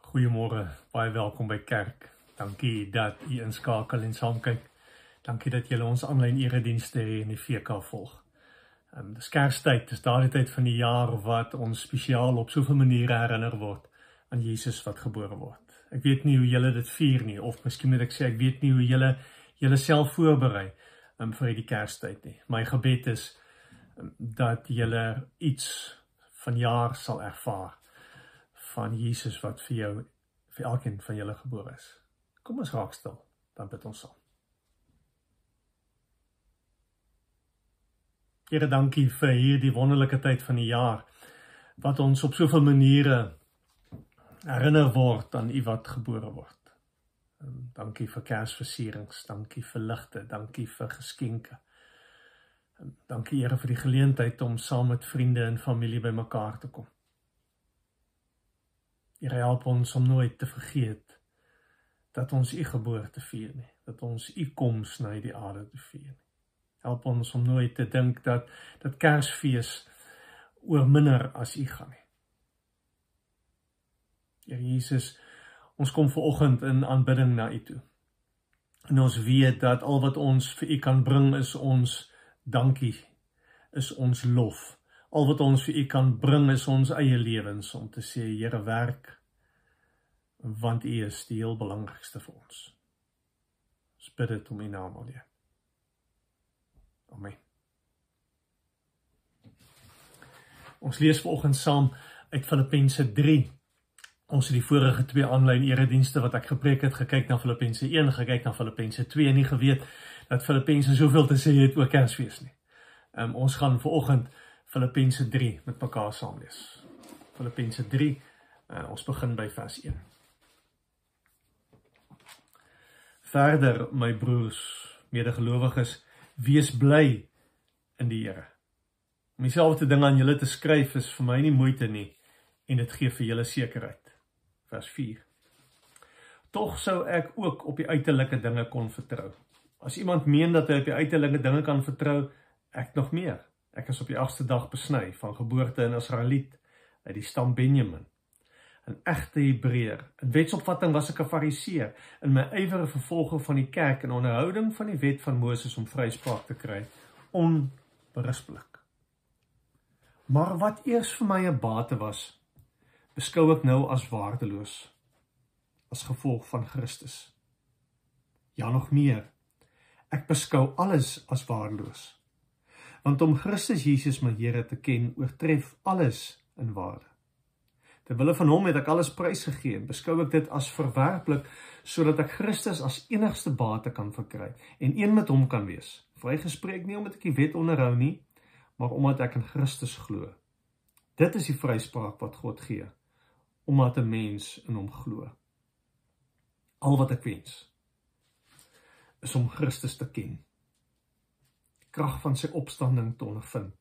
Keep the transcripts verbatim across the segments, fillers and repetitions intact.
Goeiemorgen, baie welkom by Kerk. Dankie dat jy inskakel en saamkyk. Dankie dat jy ons aanlyn eredienste in die V K volg. Um, dis Kerstyd, dis daardie tyd van die jaar wat ons spesiaal op soveel maniere herinner word aan Jesus wat gebore word. Ek weet nie hoe julle dit vier nie, of miskien moet ek sê, ek weet nie hoe julle julle self voorberei um, vir die Kerstyd nie. My gebed is um, dat julle iets van jaar sal ervaar van Jesus wat vir jou, vir elkeen van julle gebore is. Kom ons raak stil, dan bid ons saam. Here, dankie vir hierdie wonderlike tyd van die jaar, wat ons op soveel maniere herinner word aan U wat gebore word. Dankie vir Kersversierings, dankie vir ligte, dankie vir geskenke. Dankie, Here, vir die geleentheid om saam met vriende en familie by mekaar te kom. Here, help ons om nooit te vergeet dat ons U geboorte vier nie, dat ons U koms na die aarde te vier nie. Help ons om nooit te dink dat, dat Kersfees oor minder as U gaan nie. Here Jesus, ons kom vanoggend in aanbidding na U toe. En ons weet dat al wat ons vir U kan bring is ons dankie, is ons lof. Al wat ons vir U kan bring is ons eie lewens om te sê, Here, werk, want U is die heel belangrikste vir ons. Ons bid dit om U naam alweer. Amen. Ons lees vanoggend saam uit Filippense drie. Ons het die vorige twee aanlyn eredienste wat ek gepreek het, gekyk na Filippense een, gekyk na Filippense twee, en nie geweet dat Filippense soveel te sê het oor Kersfees nie. Um, ons gaan vanoggend Filippense drie met mekaar saam lees. Filippense drie, uh, ons begin by vers een. Verder, my broers, medegelowiges, wees bly in die Here. Om dieselfde ding aan julle te skryf is vir my nie moeite nie en dit gee vir julle sekerheid. vers vier. Toch sou ek ook op die uiterlike dinge kon vertrou. As iemand meen dat hy op die uiterlike dinge kan vertrou, ek nog meer. Ek is op die agste dag besny, van geboorte in Israeliet, uit die stam Benjamin. Een echte Hebreër, in wetsopvatting was ek een fariseer, in my ywerige vervolging van die kerk en onderhouding van die wet van Moses om vryspraak te kry, onberispelik. Maar wat eers vir my 'n bate was, beskou ek nou as waardeloos, as gevolg van Christus. Ja, nog meer, ek beskou alles as waardeloos, want om Christus Jesus my Here te ken, oortref alles in waarde. Terwille van hom het ek alles prysgegee, beskou ek dit as verwerplik, sodat ek Christus as enigste bate kan verkry, en een met hom kan wees. Vrygespreek nie omdat ek die wet onderhou nie, maar omdat ek in Christus glo. Dit is die vryspraak wat God gee, omdat 'n mens in hom glo. Al wat ek wens, is om Christus te ken, die krag van sy opstanding te ondervind,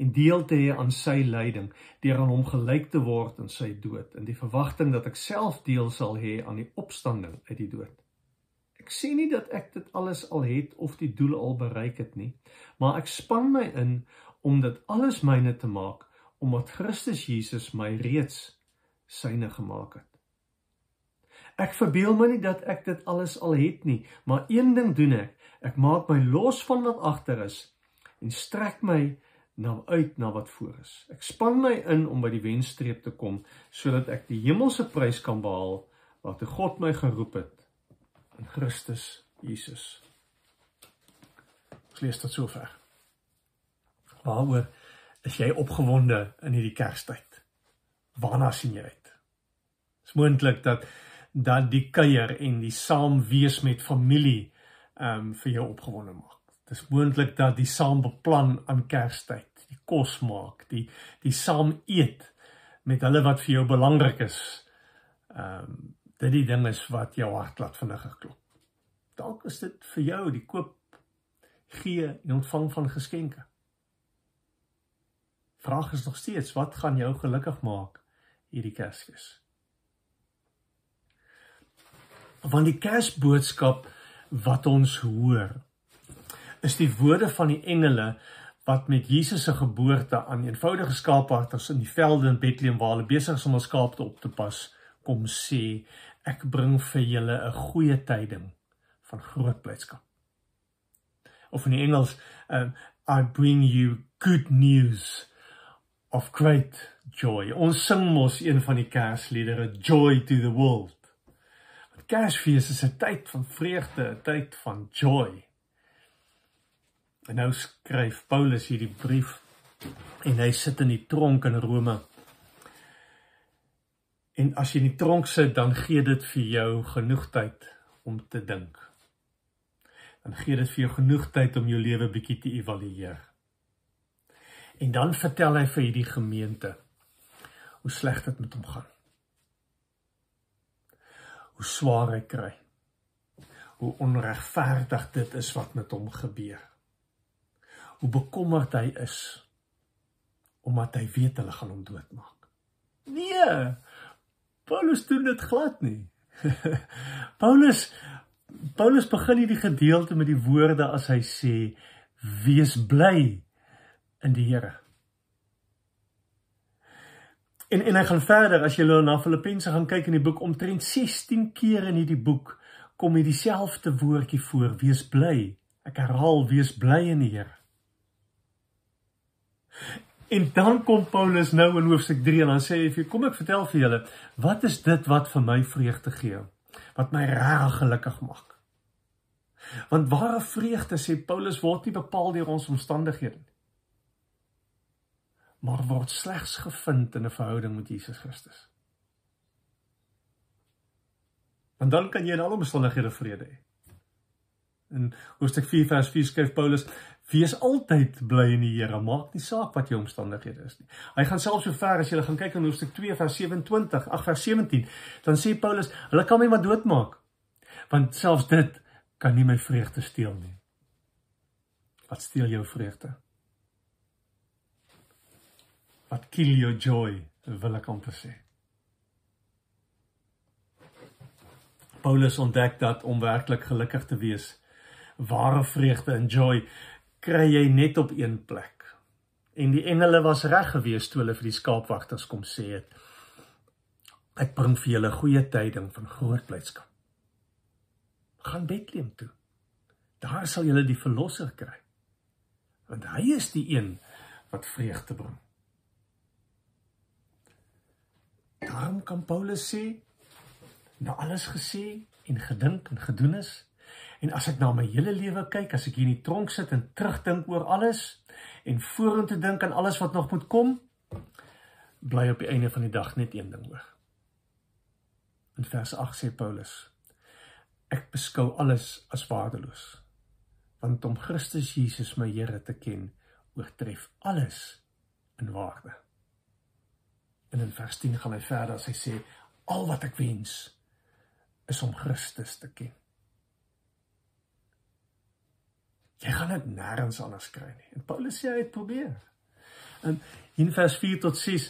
en deel te hê aan sy lyding, deur aan hom gelyk te word in sy dood, in die verwagting dat ek self deel sal hê aan die opstanding uit die dood. Ek sê nie dat ek dit alles al het, of die doel al bereik het nie, maar ek span my in, om dit alles myne te maak, omdat Christus Jesus my reeds syne gemaak het. Ek verbeel my nie dat ek dit alles al het nie, maar een ding doen ek, ek maak my los van wat agter is, en strek my nou uit na wat voor is. Ek span my in om by die wenstreep te kom, sodat ek die hemelse prys kan behaal, wat God my geroep het, in Christus Jesus. Ons lees tot sover. Waaroor is jy opgewonde in hierdie Kerstyd? Waarna sien jy uit? Dit is moontlik dat dat die kuier en die saamwees met familie um, vir jou opgewonde maak. Het is moontlik dat die saam beplan aan Kerstyd, die kos maak, die, die saam eet met hulle wat vir jou belangrik is. Um, dit die ding is wat jou hart laat vinniger klop. Dalk is dit vir jou die koop, gee en ontvang van geskenke. Vraag is nog steeds, wat gaan jou gelukkig maak hierdie Kersfees? Want die Kersboodskap wat ons hoor, is die woorde van die engele wat met Jesus se geboorte aan eenvoudige skaapwachters in die velde in Bethlehem, waar hulle besig is om 'n skaap te op te pas, kom sê, ek bring vir julle 'n goeie tyding van groot blydskap. Of in die Engels, um, I bring you good news of great joy. Ons sing mos een van die Kersliedere, Joy to the World. Kersfees is 'n tyd van vreugde, 'n tyd van joy. En nou skryf Paulus hierdie brief en hy sit in die tronk in Rome. En as jy in die tronk sit, dan gee dit vir jou genoeg tyd om te dink. Dan gee dit vir jou genoeg tyd om jou lewe bietjie te evalueer. En dan vertel hy vir hierdie gemeente hoe sleg dit met hom gaan. Hoe swaar hy kry, hoe onregverdig dit is wat met hom gebeur, hoe bekommerd hy is, omdat hy weet hulle gaan hom doodmaak. Nee, Paulus doen dit glad nie. Paulus, Paulus begin hierdie gedeelte met die woorde as hy sê, wees bly in die Here. En, en hy gaan verder, as julle na Filippense gaan kyk in die boek, omtrent sestien keer in hierdie boek, kom hier dieselfde woordjie voor, wees bly. Ek herhaal, wees bly in die Here. En dan kom Paulus nou in hoofstuk drie, en dan sê hy, kom ek vertel vir julle, wat is dit wat vir my vreugde gee? Wat my rarig gelukkig maak? Want ware vreugde, sê Paulus, word nie bepaal deur ons omstandighede nie, maar word slegs gevind in 'n verhouding met Jesus Christus. Want dan kan jy in alle omstandighede vrede hê. In hoofstuk vier vers vier skryf Paulus, wees altyd bly in die Here, maak nie saak wat jou omstandighede is nie. Hy gaan selfs so ver, as jy gaan kyk in hoofstuk twee vers sewe en twintig, ag vers sewentien, dan sê Paulus, hulle kan my maar doodmaak, want selfs dit kan nie my vreugde steel nie. Wat steel jou vreugde? Wat kill your joy, wil ek amper sê. Paulus ontdek dat om werklik gelukkig te wees, ware vreugde en joy, kry jy net op een plek. En die engele was reg geweest toe hulle vir die skaapwagters kom sê het, ek bring vir julle goeie tyding van groot blydskap. Gaan Bethlehem toe. Daar sal julle die verlosser kry. Want hy is die een wat vreugde bring. Daarom kan Paulus sê, na alles gesê en gedink en gedoen is, en as ek na my hele lewe kyk, as ek hier in die tronk sit en terugdink oor alles, en vorentoe dink aan alles wat nog moet kom, bly op die einde van die dag net een ding oor. In vers agt sê Paulus, ek beskou alles as waardeloos, want om Christus Jesus my Here te ken, oortref alles in waarde. En in vers tien gaan hy verder as hy sê, al wat ek wens, is om Christus te ken. Jy gaan dit nêrens anders kry nie. En Paulus sê, hy het probeer. En in vers vier tot ses,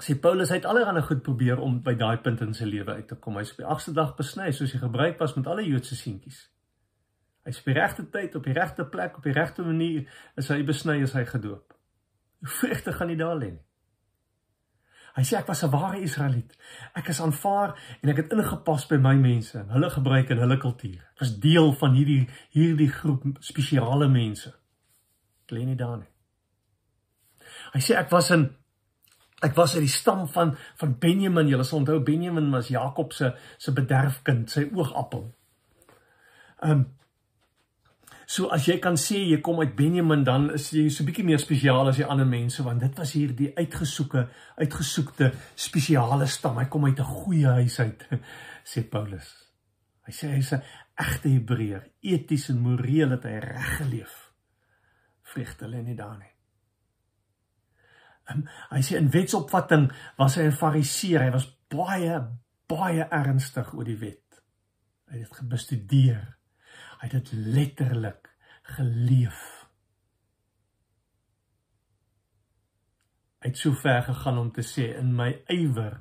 sê Paulus, hy het allerhande goed probeer om by daai punt in sy lewe uit te kom. Hy is op die agste dag besny, soos hy gebruik was met alle Joodse seentjies. Hy is op die regte tyd, op die regte plek, op die regte manier, is hy besny, is hy gedoop. Hoe vreugde gaan hy daar lê? Hy sê, ek was 'n ware Israeliet. Ek is aanvaar en ek het ingepas by my mense, en hulle gebruik en hulle kultuur. Ek was deel van hierdie, hierdie groep spesiale mense. Ek lê nie daar nie. Hy sê, ek was in Ek was uit die stam van, van Benjamin. Julle sal onthou, Benjamin was Jakob se, se bederfkind, sy oogappel. Um, so as jy kan sê, jy kom uit Benjamin, dan is jy so bietjie meer spesiaal as die ander mense, want dit was hier die uitgesoeke, uitgesoekte spesiale stam. Hy kom uit 'n goeie huis uit, sê Paulus. Hy sê, hy is 'n egte Hebreër, eties en moreel het hy reg geleef. Vreugde lê nie daar nie. Hy sê, in wetsopvatting was hy 'n fariseer. Hy was baie, baie ernstig oor die wet. Hy het dit bestudeer. Hy het dit letterlik geleef. Hy het so ver gegaan om te sê, in my ywer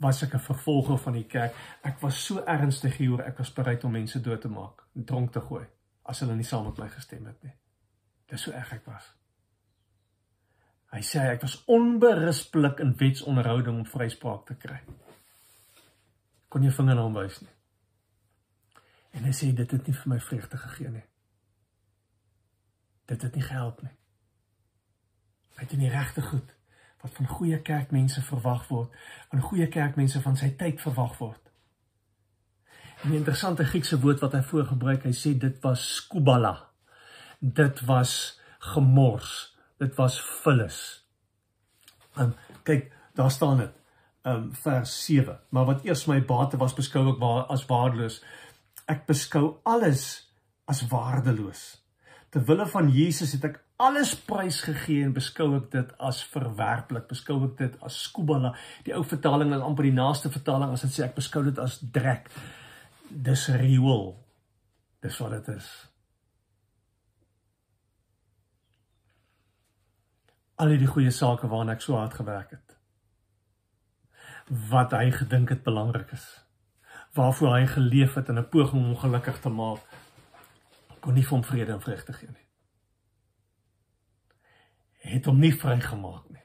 was ek 'n vervolger van die kerk. Ek was so ernstig hieroor, ek was bereid om mense dood te maak, dronk te gooi, as hulle nie saam met my gestem het nie. Dis hoe erg ek was. Hy sê, ek was onberispelik in wetsonderhouding om vryspraak te kry. Kon jy vinger na hom wys nie. En hy sê, dit het nie vir my vreugde gegee nie. Dit het nie gehelp nie. Hy het in die regte goed, wat van goeie kerkmense verwag word, van goeie kerkmense van sy tyd verwag word. En die interessante Griekse woord wat hy voorgebruik, hy sê, dit was skubala. Dit was gemors. Dit was vullis. Um, kyk, daar staan dit, um, vers sewe. Maar wat eers my bate was, beskou ek wa as waardeloos. Ek beskou alles as waardeloos. Terwille van Jesus het ek alles prysgegee en beskou ek dit as verwerplik. Beskou ek dit as skubala. Die ou vertaling is amper die naaste vertaling as dit sê, ek beskou dit as drek. Dis riool. Dis wat dit is. Al die goeie sake waarna ek so hard gewerk het, wat hy gedink het belangrik is, waarvoor hy geleef het in 'n poging om gelukkig te maak, kon nie vir hom vrede en vreugde gee nie. Het hom nie vrygemaak nie.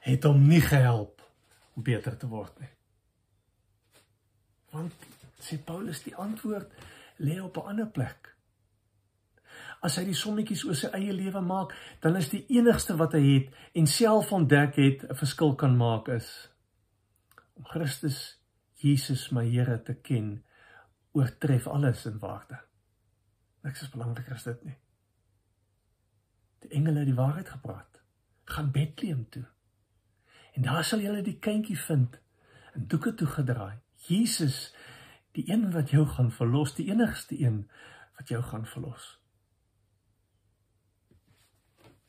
Het hom nie gehelp om beter te word nie. Want, sê Paulus, die antwoord lê op 'n ander plek. As hy die sommetjies oor sy eie lewe maak, dan is die enigste wat hy het en self ontdek het, 'n verskil kan maak is, om Christus Jesus my Here te ken, oortref alles in waarde. Niks is belangriker as dit nie. Die engele het die waarheid gepraat. Gaan Bethlehem toe. En daar sal julle die kindjie vind, in doeke toegedraai. Jesus, die een wat jou gaan verlos, die enigste een wat jou gaan verlos.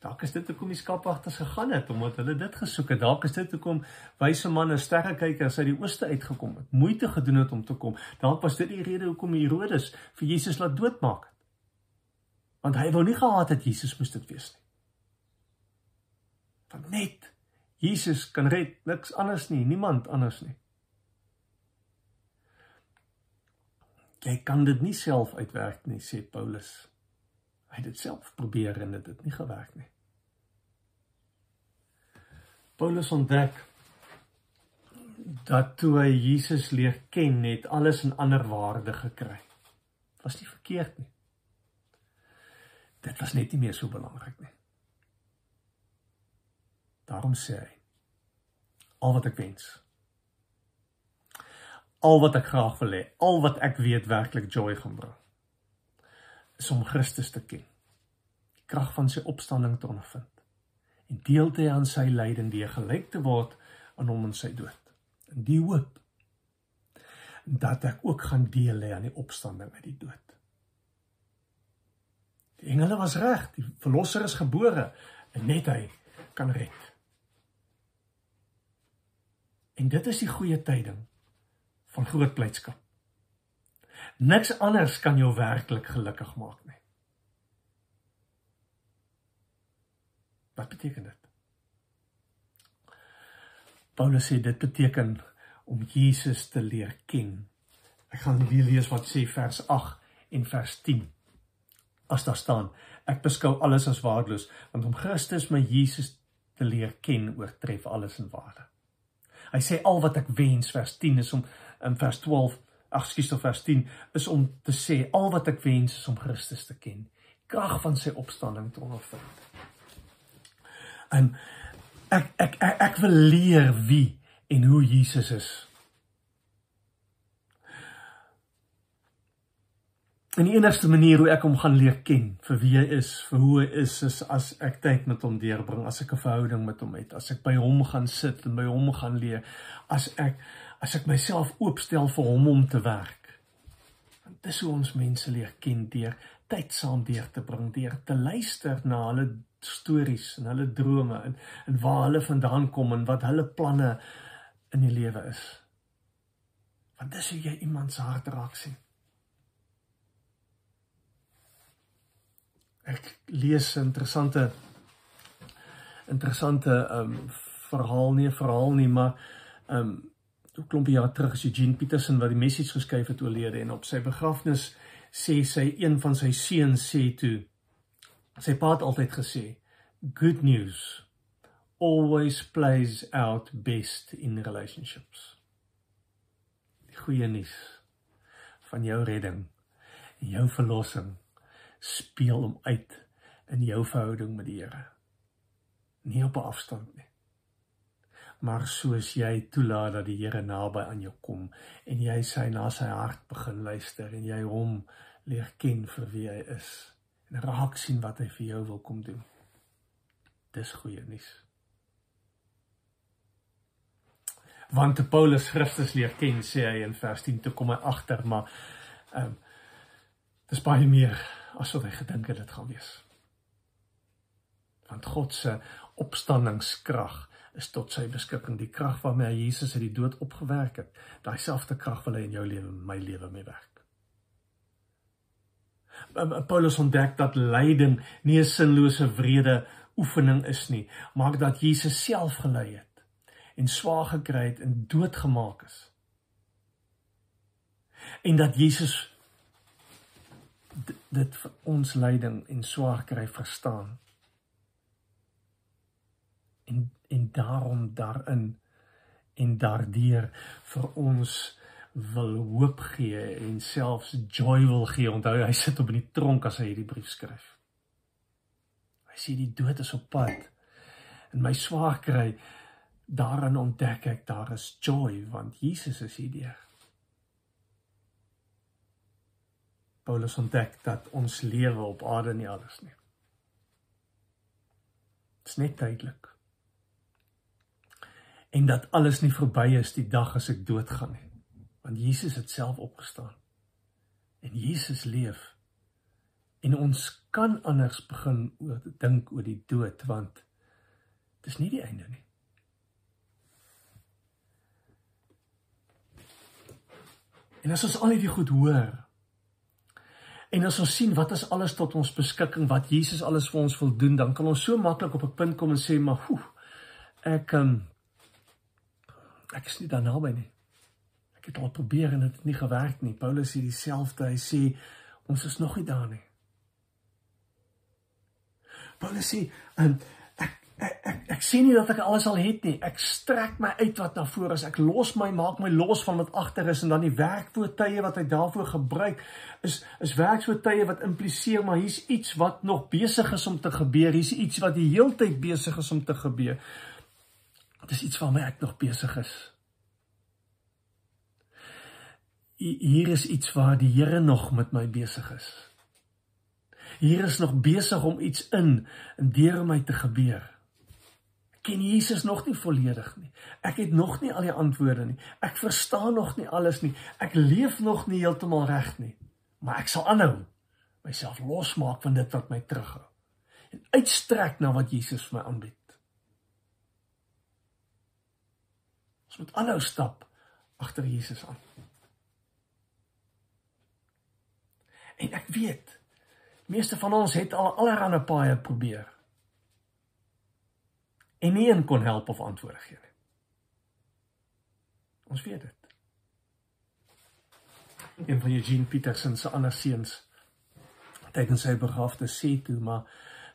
Dalk is dit hoekom die skaapwagters gegaan het, omdat hulle dit gesoek het. Dalk is dit hoekom wyse manne, sterrekykers uit die ooste uitgekom het, moeite gedoen het om te kom. Dalk was dit die rede hoekom Herodes vir Jesus laat doodmaak het. Want hy wou nie gehad het Jesus moes dit wees nie. Want net Jesus kan red, niks anders nie, niemand anders nie. Jij kan dit nie self uitwerk nie, sê Paulus. Hy het dit self probeer en dit het nie gewerk nie. Paulus ontdek dat toe hy Jesus leer ken, het alles in ander waarde gekry. Was nie verkeerd nie. Dit was net nie meer so belangrik nie. Daarom sê hy, al wat ek wens, al wat ek graag wil hê, al wat ek weet werklik joy gaan bring, is om Christus te ken, die krag van sy opstanding te ondervind, en deel te hê aan sy lyding, deur gelyk te word aan hom in sy dood. En die hoop, dat ek ook gaan deel hê aan die opstanding uit die dood. Die engele was reg, die verlosser is gebore, en net hy kan red. En dit is die goeie tyding van groot blydskap. Niks anders kan jou werklik gelukkig maak nie. Wat beteken dit? Paulus sê dit beteken om Jesus te leer ken. Ek gaan weer lees wat sê vers agt en vers tien. As daar staan, ek beskou alles as waardeloos, want om Christus my Jesus te leer ken, oortref alles in waarde. Hy sê al wat ek wens, vers tien is om, in vers twaalf, ag, skus tot vers tien, is om te sê, al wat ek wens is om Christus te ken, krag van sy opstanding te ondervind. En ek, ek, ek, ek wil leer wie en hoe Jesus is. En die enigste manier hoe ek hom gaan leer ken, vir wie hy is, vir hoe hy is, is as ek tyd met hom deurbring, as ek 'n verhouding met hom het, as ek by hom gaan sit en by hom gaan leer, as ek, as ek myself oopstel vir hom om te werk. Want dis hoe ons mense leer ken, deur tyd saam deur te bring, deur te luister na hulle stories en hulle drome en, en waar hulle vandaan kom en wat hulle planne in die lewe is. Want dis hoe jy iemand se hart raak sien. Ek lees interessante, interessante um, verhaal nie, verhaal nie, maar um, toe klompie jaar terug is Eugene Peterson wat die message geskryf het oorlede en op sy begrafnis sê sy, een van sy seuns sê toe, sy pa het altyd gesê, good news always plays out best in relationships. Die goeie nuus van jou redding, jou verlossing, speel hom uit in jou verhouding met die Here. Nie op 'n afstand nie. Maar soos jy toelaat dat die Here naby aan jou kom en jy sy na sy hart begin luister en jy hom leer ken vir wie hy is en raak sien wat hy vir jou wil kom doen. Dis goeie nuus. Want Paulus Christus leer ken, sê hy in vers tien, toe kom hy agter, maar um, dis baie meer as wat hy gedink het dit gaan wees. Want God se opstandingskrag is tot sy beskikking, die krag waarmee hy Jesus uit die dood opgewerk het, daai selfde krag wil hy in jou lewe, my lewe mee werk. Paulus ontdek dat lyding nie 'n sinlose wrede oefening is nie, maar dat Jesus self gelei het, en swaar gekry het, en doodgemaak is. En dat Jesus dit vir ons lyding en swaar kry verstaan. En, en daarom daarin en daardeur vir ons wil hoop gee en selfs joy wil gee. Onthou, hy sit op in die tronk as hy hierdie brief skryf. Hy sê die dood is op pad. En my swaar kry, daarin ontdek ek, daar is joy, want Jesus is hierdeur. Paulus ontdek dat ons lewe op aarde nie alles nie. Het is net tydelik. En dat alles nie verby is die dag as ek doodgaan nie. Want Jesus het self opgestaan. En Jesus leef. En ons kan anders begin oor te dink oor die dood, want het is nie die einde nie. En as ons al hierdie goed hoor, en as ons sien wat is alles tot ons beskikking, wat Jesus alles vir ons wil doen, dan kan ons so maklik op 'n punt kom en sê, maar hoe, ek, um, ek is nie daar naby nie. Ek ek het al probeer en het het nie gewerkt nie. Paulus sê dieselfde, hy sê, ons is nog nie daar nie. Paulus sê, um, ek, ek, ek, ek sê nie dat ek alles al het nie, ek strek my uit wat daar voor is, ek los my, maak my los van wat achter is, en dan die werkwoordtuie wat hy daarvoor gebruik, is, is werkwoordtuie wat impliseer, maar hier is iets wat nog bezig is om te gebeur, hier is iets wat die hele tyd bezig is om te gebeur, het is iets waarmee ek nog bezig is. Hier is iets waar die Here nog met my bezig is. Hier is nog bezig om iets in en deur my te gebeur. Ek ken Jesus nog nie volledig nie. Ek het nog nie al die antwoorde nie. Ek verstaan nog nie alles nie. Ek leef nog nie heeltemal reg nie. Maar ek sal aanhou, myself losmaak van dit wat my terughou. En uitstrek na wat Jesus vir my aanbied. Ons moet aanhou stap agter Jesus aan. En ek weet, meeste van ons het al allerhande paaie probeer. En nie een kon help of antwoorde gee nie. Ons weet dit. Een van Eugene Petersen se ander seuns tydens sy begrafte sê toe, maar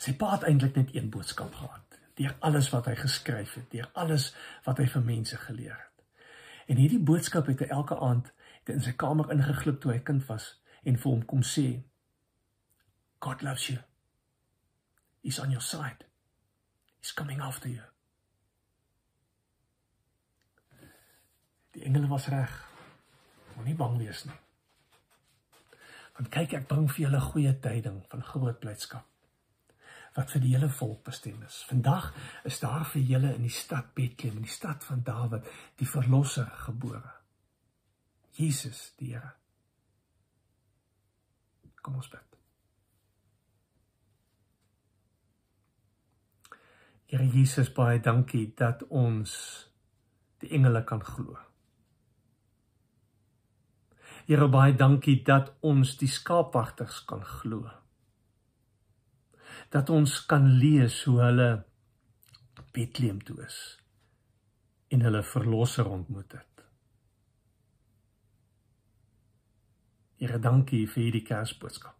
sy pa het eintlik net een boodskap gehad, deur alles wat hy geskryf het, deur alles wat hy vir mense geleer het. En hierdie boodskap het hy elke aand het in sy kamer ingeglip toe hy kind was, en vir hom kom sê, God loves you. He's on your side. He's coming after you. Die engele was reg. Moet nie bang wees nie. Want kyk, ek bring vir julle goeie tyding van groot blydskap, wat vir die hele volk bestem is. Vandag is daar vir julle in die stad Bethlehem, in die stad van Dawid, die verlosser gebore. Jesus, die Here. Kom ons bid. Here Jesus, baie dankie dat ons die engele kan glo. Here, baie dankie dat ons die skaapwagters kan glo. Dat ons kan lees hoe hulle Bethlehem toe is en hulle verlosser ontmoet het. Here, dankie vir hierdie Kersboodskap.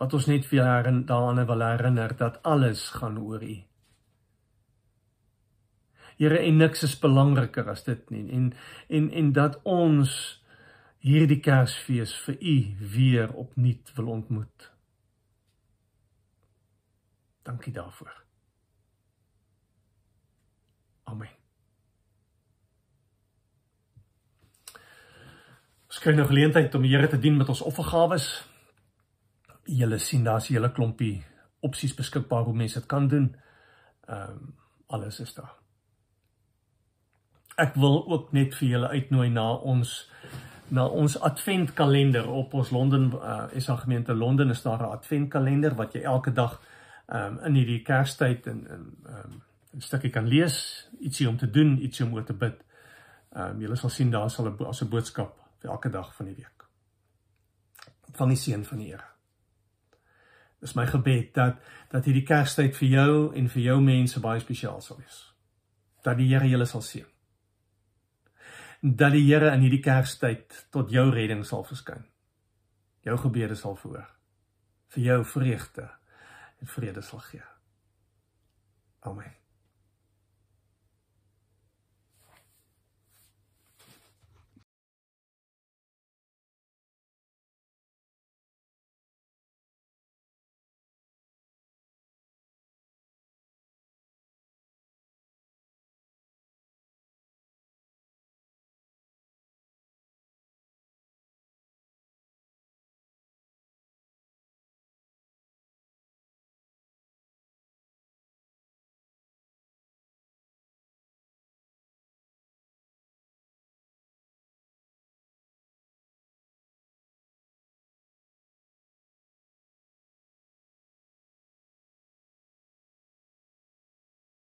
Wat ons net vir daaraan wil herinner, dat alles gaan oor U. Here, en niks is belangriker as dit nie. En, en, en dat ons hierdie Kersfees vir U weer opnuut wil ontmoet. Dankie daarvoor. Amen. Ons kry nou geleentheid om die Here te dien met ons offergawes. Julle sien, daar is 'n hele klompie opsies beskikbaar hoe mense dit kan doen. Um, alles is daar. Ek wil ook net vir julle uitnooi na ons na ons adventkalender op ons Londen, uh, is daar gemeente Londen, is daar 'n adventkalender wat jy elke dag um, in hierdie Kerstyd in, in, um, 'n stukkie kan lees, ietsie om te doen, ietsie om oor te bid. Um, julle sal sien, daar is al 'n as 'n boodskap vir elke dag van die week, van die seën van die Here. Dis my gebed dat, dat hierdie Kerstyd vir jou en vir jou mense baie spesiaal sal wees. Dat die Here julle sal seën. Dat die Here in hierdie Kerstyd tot jou redding sal verskyn. Jou gebede sal verhoor. Vir jou vreugde en vrede sal gee. Amen.